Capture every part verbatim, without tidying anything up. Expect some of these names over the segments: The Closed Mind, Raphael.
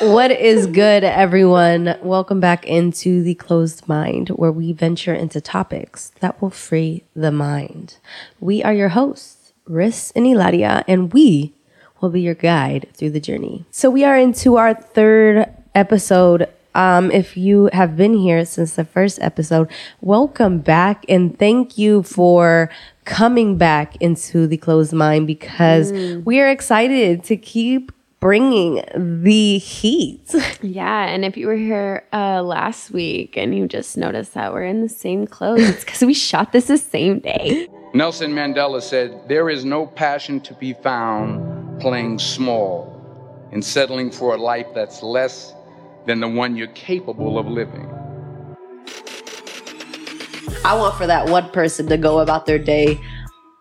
What is good, everyone? Welcome back into The Closed Mind, where we venture into topics that will free the mind. We are your hosts, Riz and Hilaria, and we will be your guide through the journey. So we are into our third episode. Um, if you have been here since the first episode, welcome back, and thank you for coming back into The Closed Mind, because mm. we are excited to keep bringing the heat. Yeah, and if you were here uh, last week and you just noticed that we're in the same clothes, it's because we shot this the same day. Nelson Mandela said, "There is no passion to be found playing small and settling for a life that's less than the one you're capable of living." I want for that one person to go about their day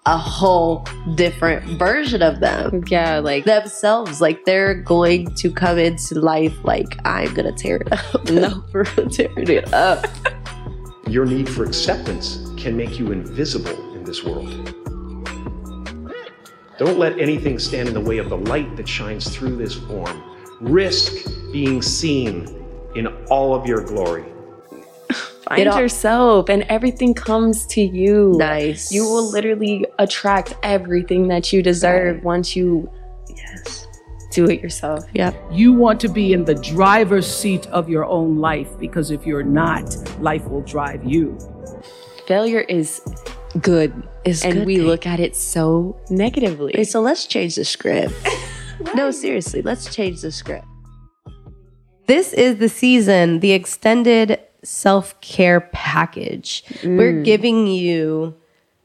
a whole different version of them. Yeah, like themselves. Like they're going to come into life like, I'm gonna tear it up. No, for real, tearing it up. Your need for acceptance can make you invisible in this world. Don't let anything stand in the way of the light that shines through this form. Risk being seen in all of your glory. Find all- yourself, and everything comes to you. Nice. You will literally attract everything that you deserve, right, once you yes, do it yourself. Yep. You want to be in the driver's seat of your own life, because if you're not, life will drive you. Failure is good. It's and good we thing. Look at it so negatively. Okay, so let's change the script. Right. No, seriously, let's change the script. This is the season, the extended self-care package. Mm. We're giving you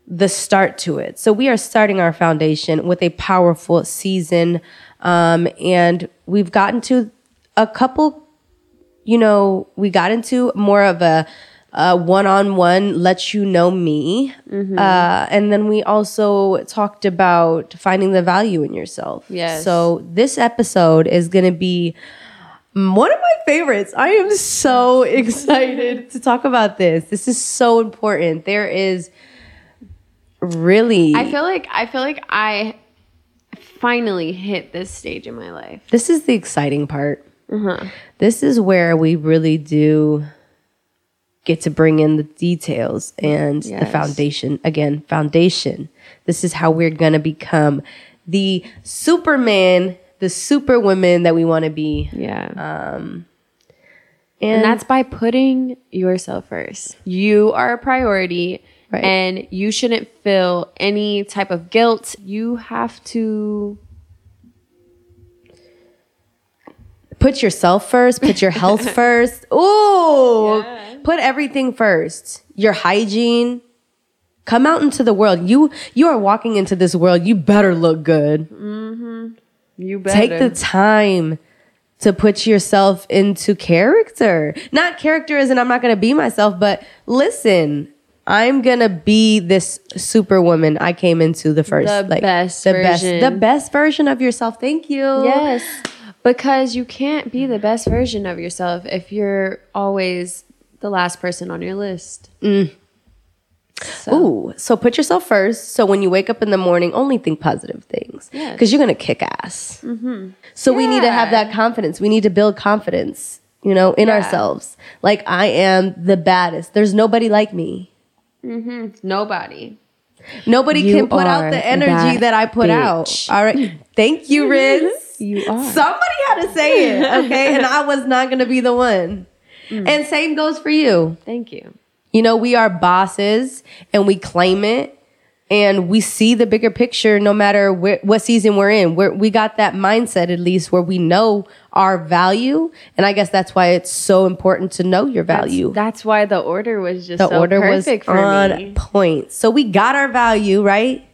the start to it. So we are starting our foundation with a powerful season. Um, and we've gotten to a couple, you know, we got into more of a, a one-on-one, let you know me. Mm-hmm. Uh, and then we also talked about finding the value in yourself. Yes. So this episode is going to be one of my favorites. I am so excited to talk about this. This is so important. There is really... I feel like I feel like I finally hit this stage in my life. This is the exciting part. Uh-huh. This is where we really do get to bring in the details and yes, the foundation. Again, foundation. This is how we're going to become the Superman, the super women that we want to be. Yeah. Um, and, and that's by putting yourself first. You are a priority, right, and you shouldn't feel any type of guilt. You have to put yourself first, put your health first. Ooh, yeah. Put everything first. Your hygiene. Come out into the world. You, you are walking into this world. You better look good. Mm-hmm. You better. Take the time to put yourself into character. Not character as in I'm not going to be myself, but listen, I'm going to be this superwoman I came into the first. The like, best the version. Best, the best version of yourself. Thank you. Yes, because you can't be the best version of yourself if you're always the last person on your list. Mm. So. Ooh, so put yourself first. So when you wake up in the morning, only think positive things, because yeah, you're going to kick ass. Mm-hmm. So yeah, we need to have that confidence. We need to build confidence, you know, in yeah, ourselves. Like, I am the baddest. There's nobody like me. Mm-hmm. Nobody. Nobody you can put out the energy that, that I put bitch. out. All right. Thank you, Riz. You are. Somebody had to say it, okay? And I was not going to be the one. Mm. And same goes for you. Thank you. You know, we are bosses, and we claim it, and we see the bigger picture no matter where, what season we're in. We're, we got that mindset, at least, where we know our value, and I guess that's why it's so important to know your value. That's, that's why the order was just the so order perfect was for on me. Point. So we got our value, right?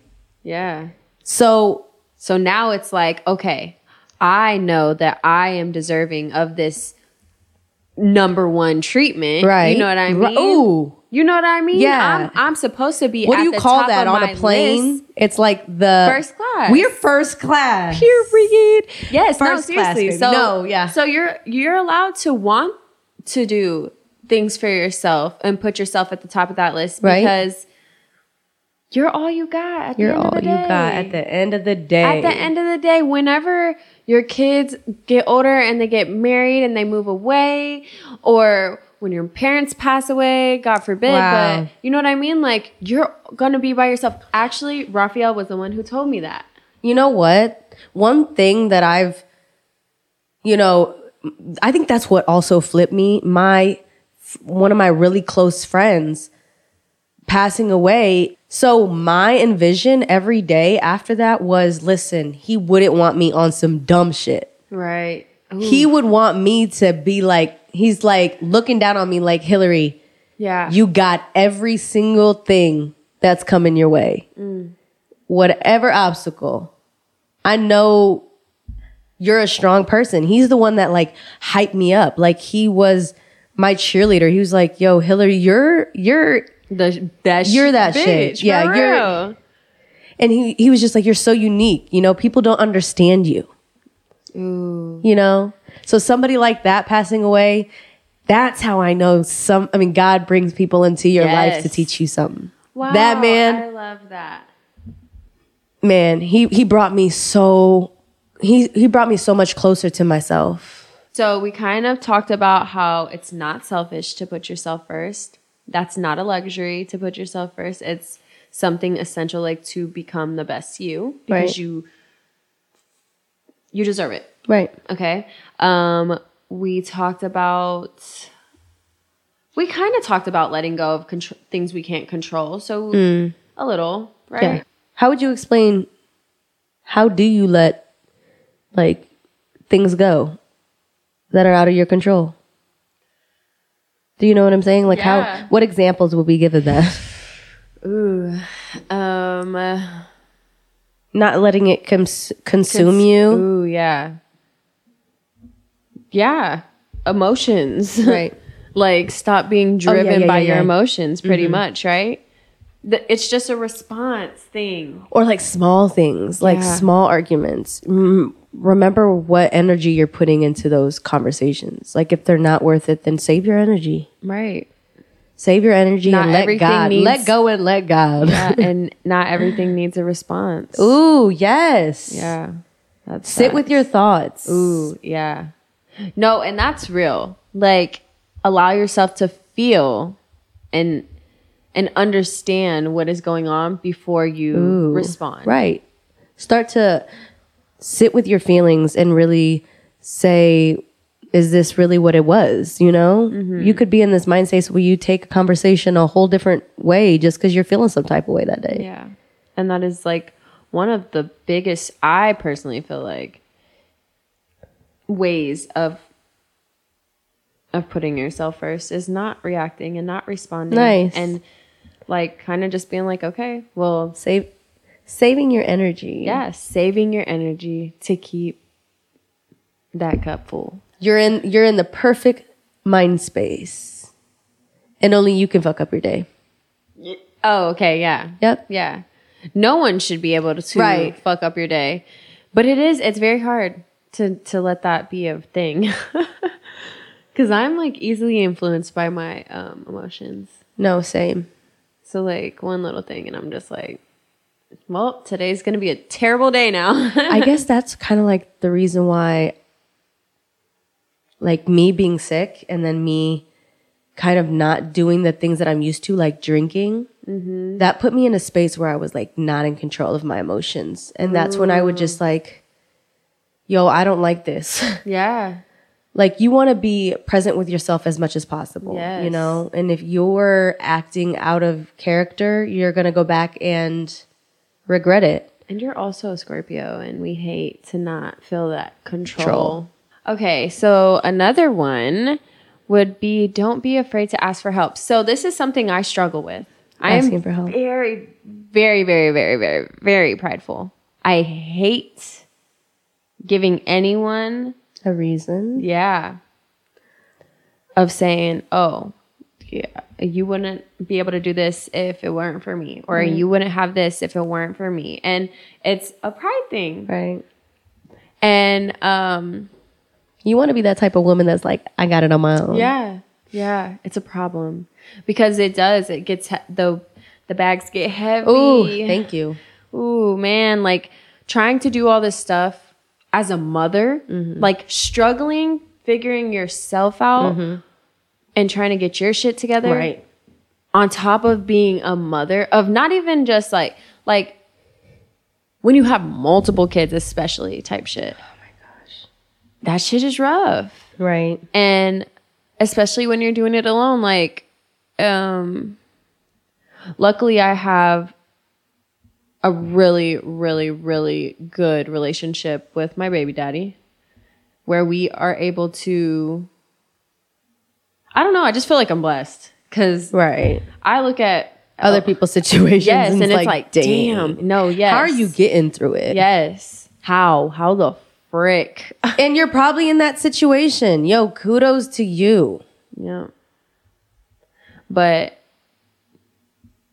Yeah. So So now it's like, okay, I know that I am deserving of this number one treatment, right? You know what I mean? Ooh, you know what I mean? Yeah, I'm, I'm supposed to be. What at do you the call that on a plane? List. It's like the first class. We're first class. Period. Yes. First no, seriously. Class, so no, yeah. So you're you're allowed to want to do things for yourself and put yourself at the top of that list, right? Because you're all you got. At you're the end all of the day. you got at the end of the day. At the end of the day, whenever your kids get older and they get married and they move away, or when your parents pass away, God forbid. Wow. But you know what I mean? Like, you're going to be by yourself. Actually, Raphael was the one who told me that. You know what? One thing that I've, you know, I think that's what also flipped me. My, one of my really close friends passing away. So my envision every day after that was, listen, he wouldn't want me on some dumb shit. Right. Ooh. He would want me to be like, he's like looking down on me like, Hillary, yeah, you got every single thing that's coming your way. Mm. Whatever obstacle. I know you're a strong person. He's the one that like hyped me up. Like, he was my cheerleader. He was like, yo, Hillary, you're, you're, the, that sh- you're that bitch, shit. Yeah. You're, real. And he, he was just like, you're so unique. You know, people don't understand you. Ooh. You know? So somebody like that passing away, that's how I know some, I mean, God brings people into your yes. life to teach you something. Wow, that man, I love that. Man, he, he brought me so, he, he brought me so much closer to myself. So we kind of talked about how it's not selfish to put yourself first. That's not a luxury to put yourself first. It's something essential, like, to become the best you, because right. you, you deserve it. Right. Okay. Um, we talked about, we kind of talked about letting go of contr- things we can't control. So mm. a little, right? Yeah. How would you explain, how do you let like things go that are out of your control? Do you know what I'm saying? Like, yeah. how, what examples would we give of that? Ooh. Um, uh, Not letting it cons- consume cons- you. Ooh, yeah. Yeah. Emotions. Right. Like, stop being driven oh, yeah, yeah, by yeah, your yeah. emotions pretty mm-hmm. much, right? The, it's just a response thing. Or like small things, like yeah. small arguments. Mm, remember what energy you're putting into those conversations. Like, if they're not worth it, then save your energy. Right. Save your energy not and let God. Needs, let go and let God. Yeah, and not everything needs a response. Ooh, yes. Yeah. That's Sit that. with your thoughts. Ooh, yeah. No, and that's real. Like, allow yourself to feel and and understand what is going on before you Ooh, respond. Right. Start to sit with your feelings and really say, is this really what it was? You know, mm-hmm. you could be in this mind space where you take a conversation a whole different way just because you're feeling some type of way that day. Yeah. And that is like one of the biggest, I personally feel like, ways of, of putting yourself first is not reacting and not responding. Nice. And like kind of just being like, okay, well, save, saving your energy. Yeah. Saving your energy to keep that cup full. You're in you're in the perfect mind space, and only you can fuck up your day. Oh, okay, yeah, yep, yeah. No one should be able to, to right. fuck up your day, but it is it's very hard to to let that be a thing, because I'm like easily influenced by my um, emotions. No, same. So like one little thing, and I'm just like, well, today's gonna be a terrible day now. I guess that's kind of like the reason why. Like me being sick and then me kind of not doing the things that I'm used to, like drinking, mm-hmm. that put me in a space where I was like not in control of my emotions. And that's Ooh. when I would just like, yo, I don't like this. Yeah. Like, you want to be present with yourself as much as possible, yes. you know? And if you're acting out of character, you're going to go back and regret it. And you're also a Scorpio, and we hate to not feel that control. control. Okay, so another one would be, don't be afraid to ask for help. So this is something I struggle with. I am for help. very, very, very, very, very, very prideful. I hate giving anyone a reason. Yeah. Of saying, oh, yeah, you wouldn't be able to do this if it weren't for me. Or mm. you wouldn't have this if it weren't for me. And it's a pride thing. Right. And, um... you want to be that type of woman that's like, I got it on my own. Yeah. Yeah. It's a problem. Because it does. It gets, he- the, the bags get heavy. Ooh, thank you. Ooh, man. Like, trying to do all this stuff as a mother, mm-hmm. like struggling, figuring yourself out mm-hmm. and trying to get your shit together. Right. On top of being a mother of not even just like, like when you have multiple kids, especially type shit. Oh my gosh. That shit is rough. Right. And especially when you're doing it alone, like, um, luckily I have a really, really, really good relationship with my baby daddy where we are able to, I don't know. I just feel like I'm blessed. Cause right. I look at other people's situations yes, and, and it's like, damn. damn. No, yes. How are you getting through it? Yes. How? How the frick? And you're probably in that situation. Yo, kudos to you. Yeah. But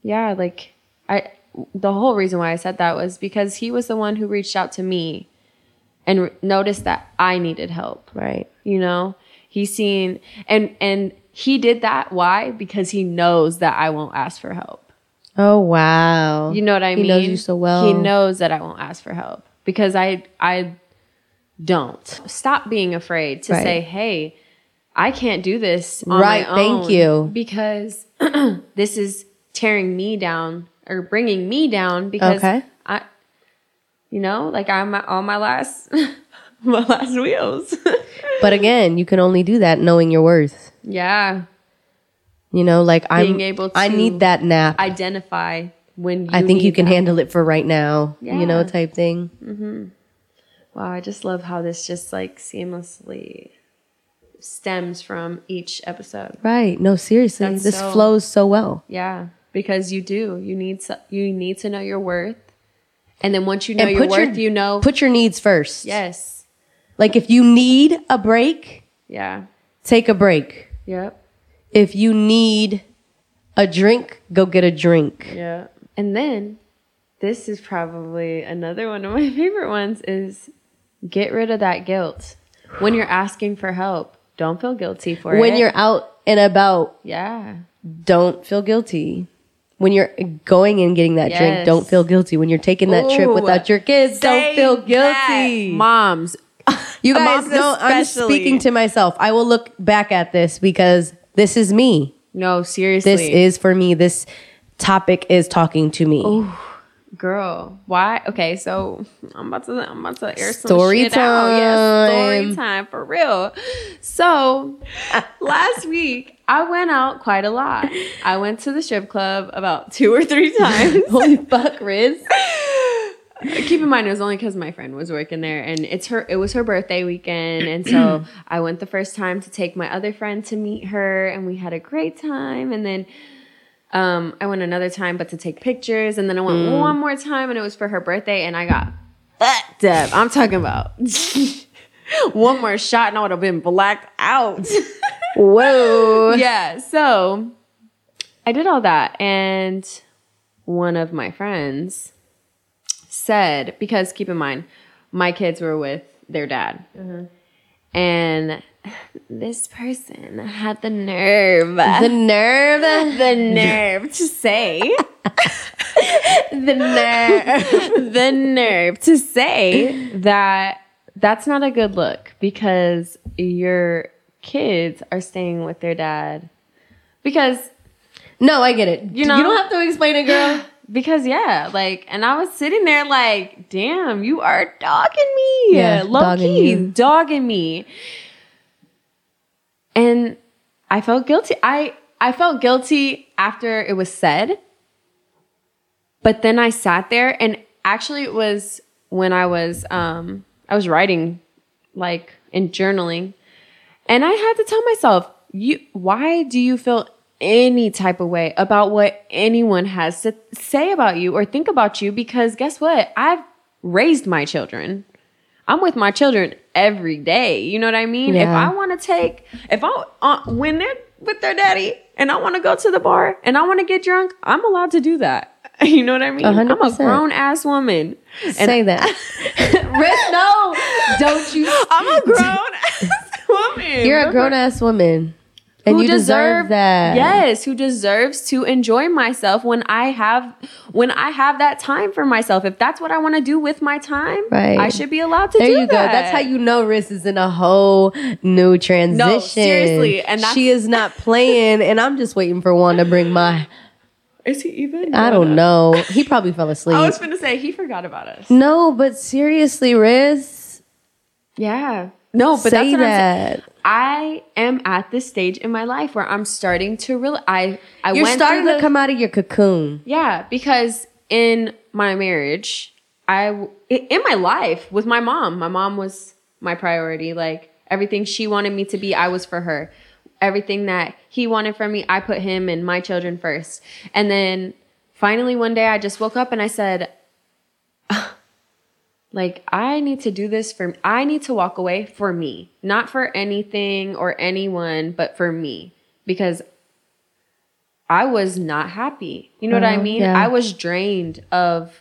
yeah, like I, the whole reason why I said that was because he was the one who reached out to me and re- noticed that I needed help. Right. You know, he's seen and, and, he did that. Why? Because he knows that I won't ask for help. Oh, wow. You know what I mean? He knows you so well. He knows that I won't ask for help because I I don't. Stop being afraid to right. say, hey, I can't do this on right, my own. Thank you. Because this is tearing me down or bringing me down because okay. I, you know, like I'm on my last, my last wheels. But again, you can only do that knowing your worth. Yeah. You know, like I'm being able to I need that nap. Identify when you I think need you can that. Handle it for right now, yeah. you know, type thing. Mm-hmm. Wow, I just love how this just like seamlessly stems from each episode. Right. No, seriously. That's this so, flows so well. Yeah, because you do. You need to, you need to know your worth. And then once you know your worth, your, you know put your needs first. Yes. Like if you need a break, yeah. Take a break. Yep. If you need a drink, go get a drink. Yeah. And then this is probably another one of my favorite ones is get rid of that guilt. When you're asking for help, don't feel guilty for when it. When you're out and about, yeah. Don't feel guilty. When you're going and getting that yes. drink, don't feel guilty. When you're taking that Ooh, trip without your kids, don't feel guilty. That. Moms. You guys know I'm speaking to myself. I will look back at this because this is me. No, seriously. This is for me. This topic is talking to me. Ooh, girl, why? Okay, so I'm about to I'm about to air some story shit time. Out. Yeah, story time for real. So last week I went out quite a lot. I went to the strip club about two or three times. Holy fuck, Riz. Keep in mind, it was only because my friend was working there, and it's her. It was her birthday weekend, and so I went the first time to take my other friend to meet her, and we had a great time. And then um, I went another time, but to take pictures, and then I went mm. one more time, and it was for her birthday, and I got fucked up. I'm talking about one more shot, and I would have been blacked out. Whoa, yeah. So I did all that, and one of my friends. Said, because keep in mind, my kids were with their dad. Mm-hmm. And this person had the nerve. The nerve? The nerve to say. the nerve. the nerve to say that that's not a good look because your kids are staying with their dad. Because. No, I get it. You know, you don't have to explain it, girl. Because, yeah, like, and I was sitting there like, damn, you are dogging me. Yeah, low dogging key, you. Dogging me. And I felt guilty. I, I felt guilty after it was said. But then I sat there and actually it was when I was, um, I was writing, like, and journaling. And I had to tell myself, you, why do you feel any type of way about what anyone has to say about you or think about you, because guess what? I've raised my children. I'm with my children every day. You know what I mean? Yeah. If I want to take, if I, uh, when they're with their daddy and I want to go to the bar and I want to get drunk, I'm allowed to do that. You know what I mean? one hundred percent. I'm a grown ass woman. And say that. Riz, no, don't you? I'm a grown ass woman. You're a grown ass woman. And who you deserve, deserve that. Yes, who deserves to enjoy myself when I have when I have that time for myself. If that's what I want to do with my time, right. I should be allowed to there do that. There you go. That's how you know Riz is in a whole new transition. No, seriously. And that's- she is not playing, and I'm just waiting for one to bring my... Is he even? I don't know. He probably fell asleep. I was going to say, he forgot about us. No, but seriously, Riz. Yeah. No, but say that's what that. I'm saying. I am at this stage in my life where I'm starting to realize I, I You're went starting the, to come out of your cocoon. Yeah, because in my marriage, I in my life with my mom, my mom was my priority. Like everything she wanted me to be, I was for her. Everything that he wanted from me, I put him and my children first. And then finally one day I just woke up and I said, like, I need to do this for, I need to walk away for me, not for anything or anyone, but for me, because I was not happy. You know uh, what I mean? Yeah. I was drained of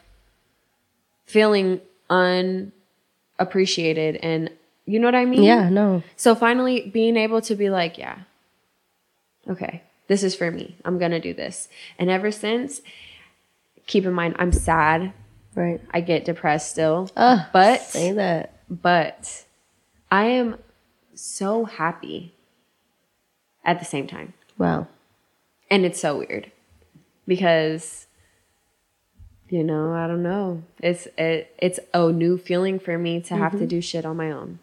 feeling unappreciated and, you know what I mean? Yeah, no. So finally being able to be like, yeah, okay, this is for me. I'm going to do this. And ever since, keep in mind, I'm sad. Right. I get depressed still. Ugh, but say that. But I am so happy at the same time. Wow. And it's so weird because, you know, I don't know. It's it, it's a new feeling for me to mm-hmm. have to do shit on my own.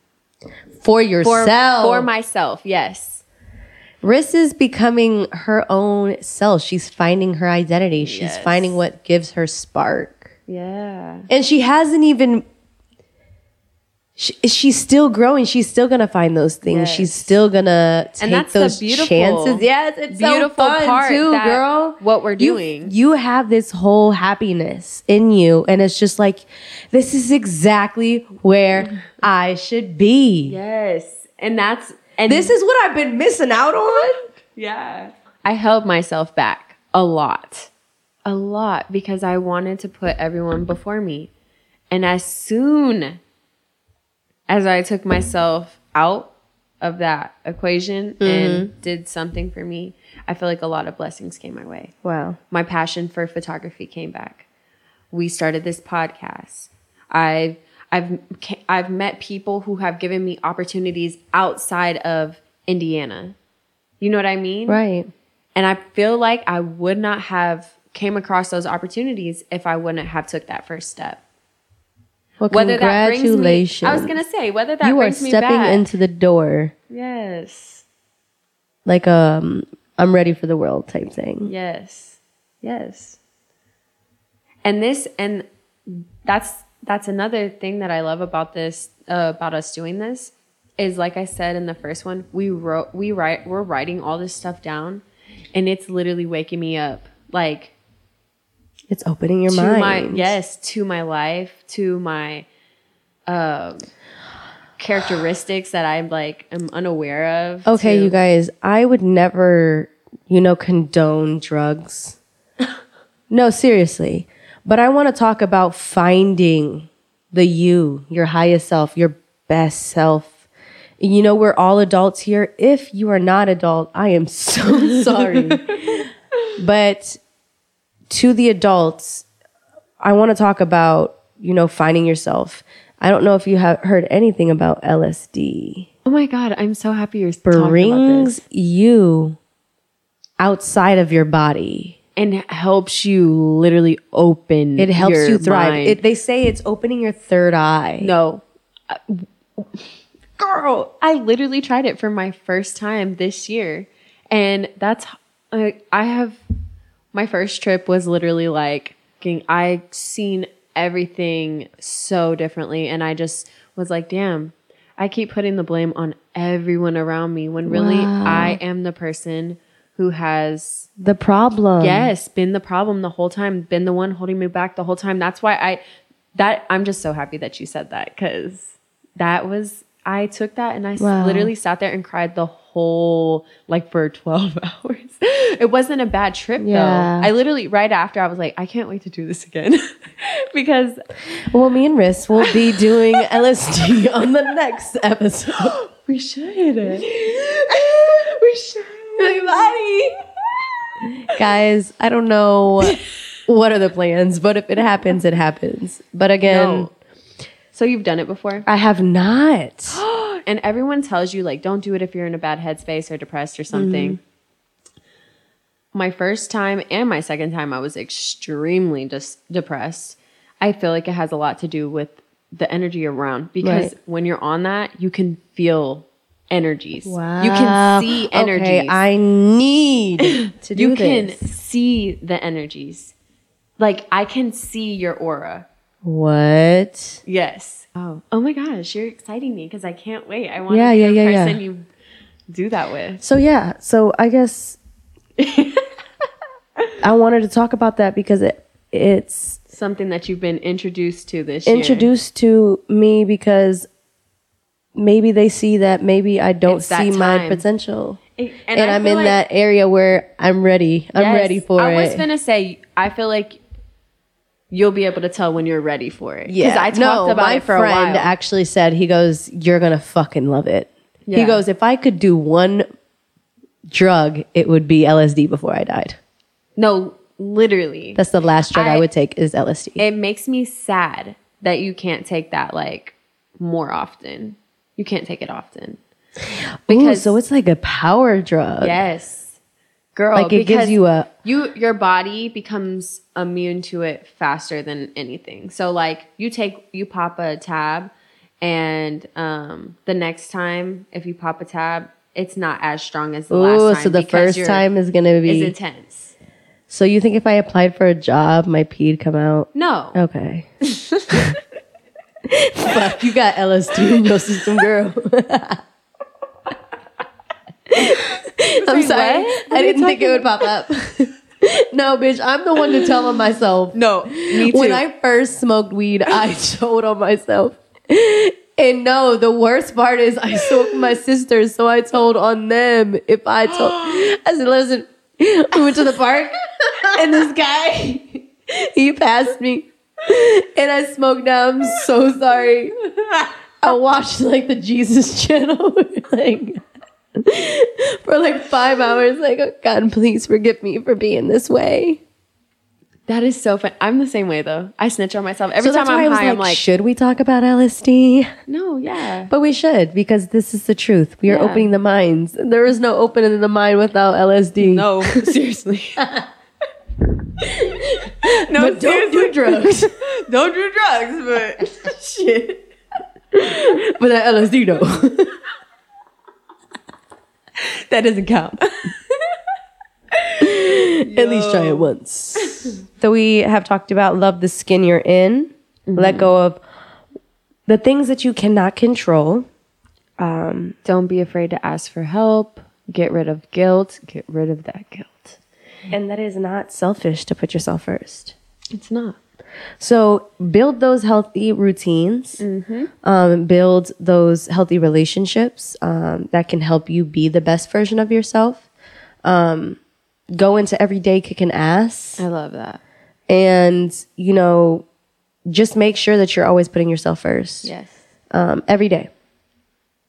For yourself. For, for myself, yes. Riz is becoming her own self. She's finding her identity. She's yes. finding what gives her spark. Yeah. And she hasn't even, she, she's still growing. She's still going to find those things. Yes. She's still going to take and that's those the beautiful, chances. Yes, it's beautiful so fun part too, that, girl. What we're doing. You, you have this whole happiness in you. And it's just like, this is exactly where I should be. Yes. And that's, and this is what I've been missing out on. Yeah. I held myself back a lot. A lot because I wanted to put everyone before me. And as soon as I took myself out of that equation mm-hmm. and did something for me, I feel like a lot of blessings came my way. Wow. My passion for photography came back. We started this podcast. I've I've I've met people who have given me opportunities outside of Indiana. You know what I mean? Right. And I feel like I would not have came across those opportunities if I wouldn't have took that first step. Well, whether congratulations. That brings me, I was going to say, whether that you brings me back. You are stepping into the door. Yes. Like, um, I'm ready for the world type thing. Yes. Yes. And this, and that's, that's another thing that I love about this, uh, about us doing this is like I said in the first one, we wrote, we write, we're writing all this stuff down and it's literally waking me up. Like, it's opening your mind. My, yes, to my life, to my um, characteristics that I'm like am unaware of. Okay, to- you guys, I would never, you know, condone drugs. No, seriously. But I want to talk about finding the you, your highest self, your best self. You know, we're all adults here. If you are not adult, I am so sorry. But to the adults, I want to talk about, you know, finding yourself. I don't know if you have heard anything about L S D. Oh my God, I'm so happy you're talking about this. Brings you outside of your body. And helps you literally open your mind. It helps you thrive. It, they say it's opening your third eye. No. Girl, I literally tried it for my first time this year. And that's, I, I have... My first trip was literally like, I seen everything so differently. And I just was like, damn, I keep putting the blame on everyone around me when really wow. I am the person who has... The problem. Yes, been the problem the whole time, been the one holding me back the whole time. That's why I... that I'm just so happy that you said that because that was... I took that and I wow. literally sat there and cried the whole, like for twelve hours. It wasn't a bad trip yeah. though. I literally, right after I was like, I can't wait to do this again because. Well, me and Riz will be doing L S D on the next episode. We should. We should. Like, buddy. Guys, I don't know what are the plans, but if it happens, it happens. But again. No. So you've done it before? I have not. And everyone tells you, like, don't do it if you're in a bad headspace or depressed or something. Mm. My first time and my second time, I was extremely dis- depressed. I feel like it has a lot to do with the energy around. Because right. when you're on that, you can feel energies. Wow. You can see energies. Okay, I need to do you this. You can see the energies. Like, I can see your aura. What? Yes. Oh. Oh, my gosh. You're exciting me because I can't wait. I want yeah, to be yeah, the yeah, person yeah. you do that with. So, yeah. So, I guess... I wanted to talk about that because it it's something that you've been introduced to this introduced year. Introduced to me because maybe they see that maybe I don't it's see my potential. It, and and I'm in like, that area where I'm ready. I'm yes, ready for I it. I was going to say, I feel like you'll be able to tell when you're ready for it. Yeah. Because I talked no, about my it for friend a while. Actually said, he goes, you're going to fucking love it. Yeah. He goes, if I could do one drug, it would be L S D before I died. No, literally. That's the last drug I, I would take is L S D. It makes me sad that you can't take that like more often. You can't take it often. Because Ooh, so it's like a power drug. Yes. Girl, like it gives you a you your body becomes immune to it faster than anything. So like you take you pop a tab and um the next time if you pop a tab it's not as strong as the Ooh, last time. So the first time is going to be... It's intense. So you think if I applied for a job, my pee'd come out? No. Okay. Fuck, you got L S D in your system, girl. I'm Wait, sorry. I didn't think it would pop up. No, bitch, I'm the one to tell on myself. No, me too. When I first smoked weed, I told on myself. And no, the worst part is I smoked my sisters, so I told on them. If I told, I said, listen, we went to the park, and this guy, he passed me, and I smoked now. I'm so sorry. I watched, like, the Jesus Channel like, for, like, five hours. Like, oh, God, please forgive me for being this way. That is so fun. I'm the same way, though. I snitch on myself. Every so time I'm high, like, I'm like... Should we talk about L S D? No, yeah. But we should, because this is the truth. We are yeah. opening the minds. There is no opening the mind without L S D. No, seriously. No, but seriously. Don't do drugs. Don't do drugs, but... Shit. But that L S D, though. That doesn't count. Yo. At least try it once. So we have talked about love the skin you're in. Mm-hmm. Let go of the things that you cannot control. Um, Don't be afraid to ask for help. Get rid of guilt. Get rid of that guilt. And that is not selfish to put yourself first. It's not. So build those healthy routines. Mm-hmm. Um, build those healthy relationships um, that can help you be the best version of yourself. Um, Go into every day kicking ass. I love that. And, you know, just make sure that you're always putting yourself first. Yes. Um, every day.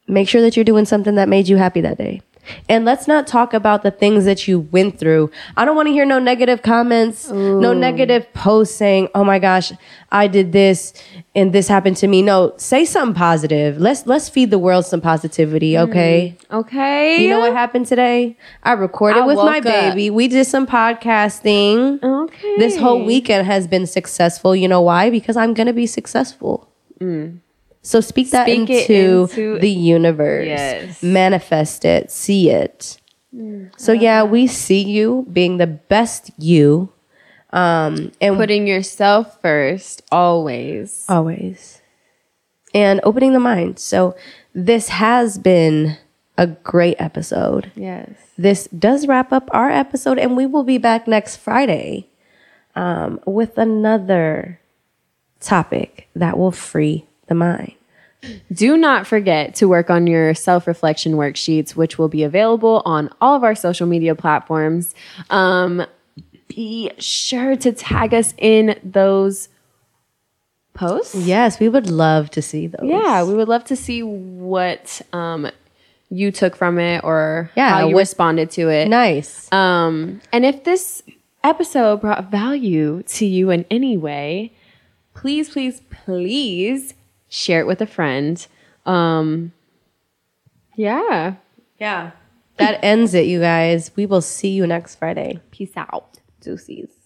Make sure that you're doing something that made you happy that day. And let's not talk about the things that you went through. I don't want to hear no negative comments, Ooh. no negative posts saying, oh my gosh, I did this and this happened to me. No, say something positive. Let's let's feed the world some positivity, okay? Mm. Okay. You know what happened today? I recorded I with my baby. Up. We did some podcasting. Okay. This whole weekend has been successful. You know why? Because I'm going to be successful. Mm. So speak that speak into, into the universe. Yes. Manifest it. See it. Mm-hmm. So yeah, we see you being the best you. Um, and putting yourself first always. Always. And opening the mind. So this has been a great episode. Yes. This does wrap up our episode, and we will be back next Friday um, with another topic that will free the mind. Do not forget to work on your self-reflection worksheets, which will be available on all of our social media platforms. Um, be sure to tag us in those posts. Yes, we would love to see those. Yeah, we would love to see what um, you took from it or yeah, how you responded to it. Nice. Um, and if this episode brought value to you in any way, please, please, please share it with a friend. Um, yeah. Yeah. That ends it, you guys. We will see you next Friday. Peace out. Deuces.